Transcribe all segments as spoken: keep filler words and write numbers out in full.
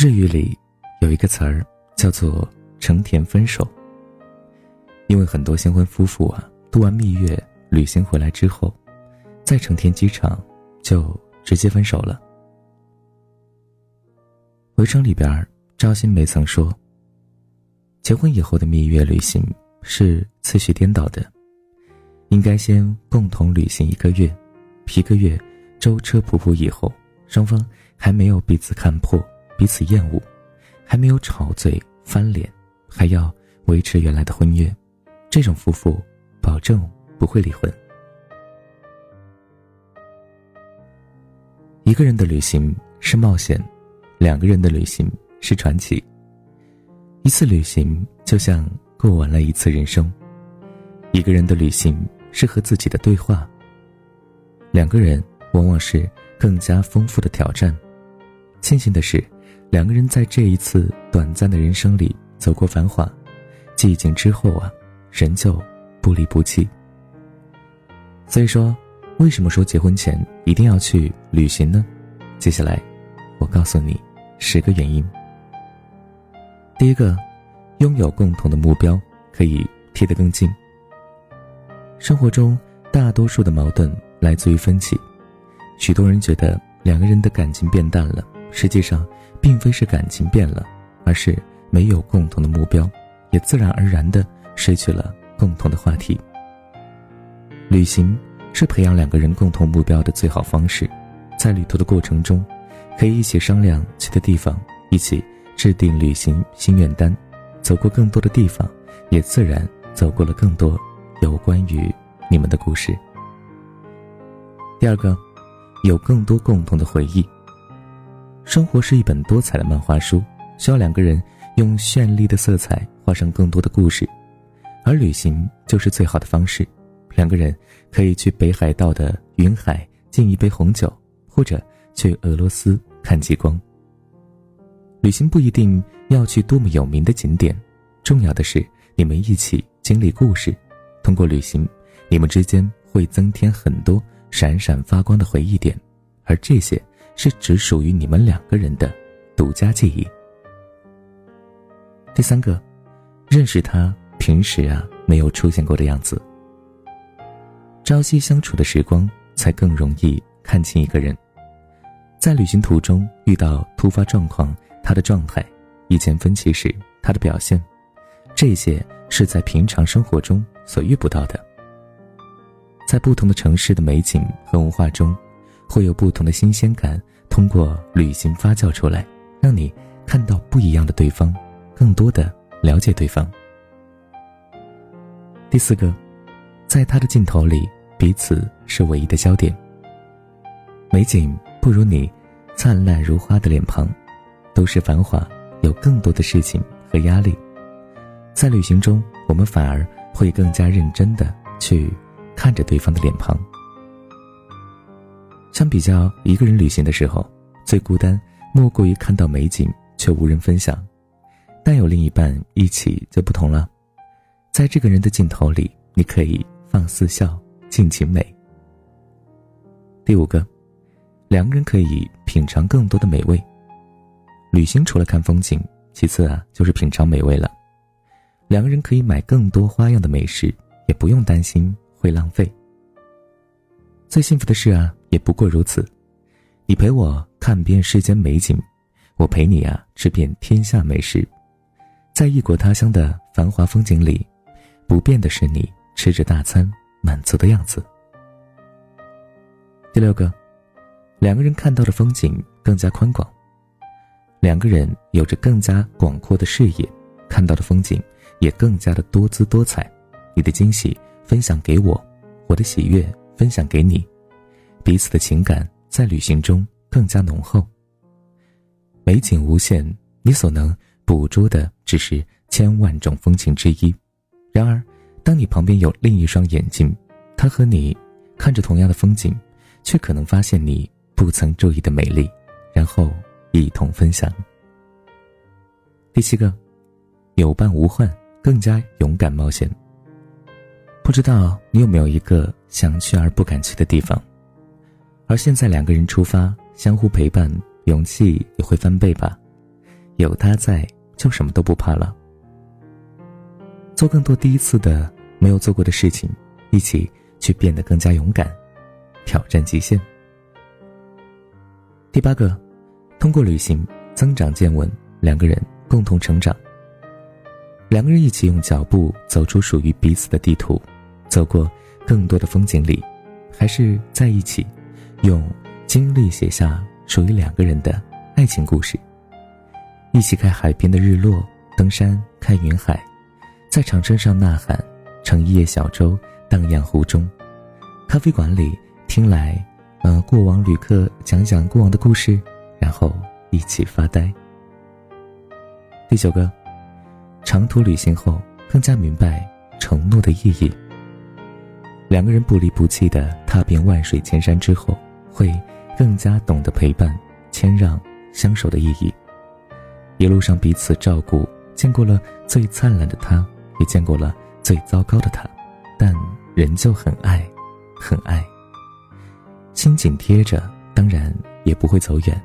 日语里有一个词儿叫做成田分手，因为很多新婚夫妇啊，度完蜜月旅行回来之后，在成田机场就直接分手了。回城里边，赵新梅曾说，结婚以后的蜜月旅行是次序颠倒的，应该先共同旅行一个月，一个月舟车仆仆以后，双方还没有彼此看破，彼此厌恶，还没有吵嘴翻脸，还要维持原来的婚约，这种夫妇保证不会离婚。一个人的旅行是冒险，两个人的旅行是传奇。一次旅行就像过完了一次人生，一个人的旅行是和自己的对话，两个人往往是更加丰富的挑战。庆幸的是，两个人在这一次短暂的人生里走过繁华，寂静之后啊，仍旧不离不弃。所以说，为什么说结婚前一定要去旅行呢？接下来我告诉你十个原因。第一个，拥有共同的目标，可以贴得更近。生活中大多数的矛盾来自于分歧，许多人觉得两个人的感情变淡了，实际上并非是感情变了，而是没有共同的目标，也自然而然地失去了共同的话题。旅行是培养两个人共同目标的最好方式，在旅途的过程中，可以一起商量去的地方，一起制定旅行心愿单，走过更多的地方，也自然走过了更多有关于你们的故事。第二个，有更多共同的回忆。生活是一本多彩的漫画书，需要两个人用绚丽的色彩画上更多的故事，而旅行就是最好的方式。两个人可以去北海道的云海敬一杯红酒，或者去俄罗斯看极光。旅行不一定要去多么有名的景点，重要的是你们一起经历故事。通过旅行，你们之间会增添很多闪闪发光的回忆点，而这些是只属于你们两个人的独家记忆。第三个，认识他平时啊没有出现过的样子。朝夕相处的时光才更容易看清一个人。在旅行途中遇到突发状况，他的状态，意见分歧时他的表现，这些是在平常生活中所遇不到的。在不同的城市的美景和文化中，会有不同的新鲜感通过旅行发酵出来，让你看到不一样的对方，更多的了解对方。第四个，在他的镜头里，彼此是唯一的焦点。美景不如你灿烂如花的脸庞，都市繁华有更多的事情和压力。在旅行中，我们反而会更加认真地去看着对方的脸庞。相比较一个人旅行的时候，最孤单莫过于看到美景却无人分享，但有另一半一起就不同了。在这个人的镜头里，你可以放肆笑，尽情美。第五个，两个人可以品尝更多的美味。旅行除了看风景，其次啊就是品尝美味了。两个人可以买更多花样的美食，也不用担心会浪费。最幸福的事啊也不过如此，你陪我看遍世间美景，我陪你啊吃遍天下美食。在异国他乡的繁华风景里，不变的是你吃着大餐满足的样子。第六个，两个人看到的风景更加宽广。两个人有着更加广阔的视野，看到的风景也更加的多姿多彩。你的惊喜分享给我，我的喜悦分享给你，彼此的情感在旅行中更加浓厚。美景无限，你所能捕捉的只是千万种风情之一。然而，当你旁边有另一双眼睛，他和你看着同样的风景，却可能发现你不曾注意的美丽，然后一同分享。第七个，有伴无患，更加勇敢冒险。不知道你有没有一个想去而不敢去的地方，而现在两个人出发，相互陪伴，勇气也会翻倍吧。有他在就什么都不怕了。做更多第一次的没有做过的事情，一起去变得更加勇敢，挑战极限。第八个，通过旅行增长见闻，两个人共同成长。两个人一起用脚步走出属于彼此的地图，走过更多的风景里，还是在一起用经历写下属于两个人的爱情故事。一起看海边的日落，登山看云海，在长征上呐喊，乘一叶小舟荡漾湖中，咖啡馆里听来呃，过往旅客讲讲过往的故事，然后一起发呆。第九个，长途旅行后更加明白承诺的意义。两个人不离不弃地踏遍万水千山之后，会更加懂得陪伴、谦让、相守的意义。一路上彼此照顾，见过了最灿烂的他，也见过了最糟糕的他，但仍旧很爱，很爱。心紧贴着，当然也不会走远。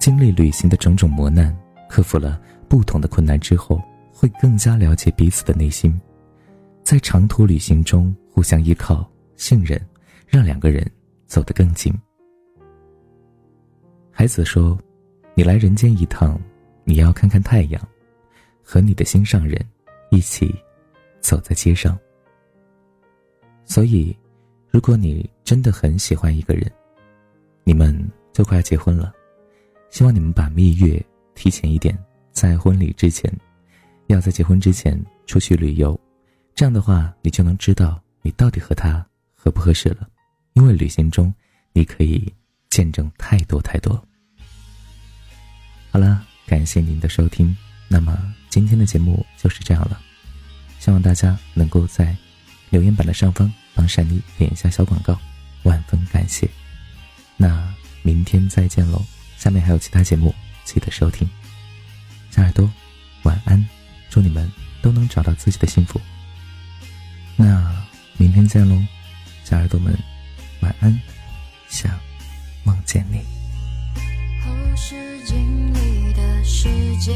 经历旅行的种种磨难，克服了不同的困难之后，会更加了解彼此的内心。在长途旅行中互相依靠、信任，让两个人走得更近。海子说，你来人间一趟，你要看看太阳，和你的心上人一起走在街上。所以如果你真的很喜欢一个人，你们就快要结婚了，希望你们把蜜月提前一点，在婚礼之前，要在结婚之前出去旅游，这样的话你就能知道你到底和他合不合适了，因为旅行中你可以见证太多太多。好了，感谢您的收听，那么今天的节目就是这样了，希望大家能够在留言板的上方帮珊妮点一下小广告，万分感谢。那明天再见喽，下面还有其他节目记得收听。小耳朵晚安，祝你们都能找到自己的幸福。那明天见喽，小耳朵们晚安，想梦见你。后视镜里的世界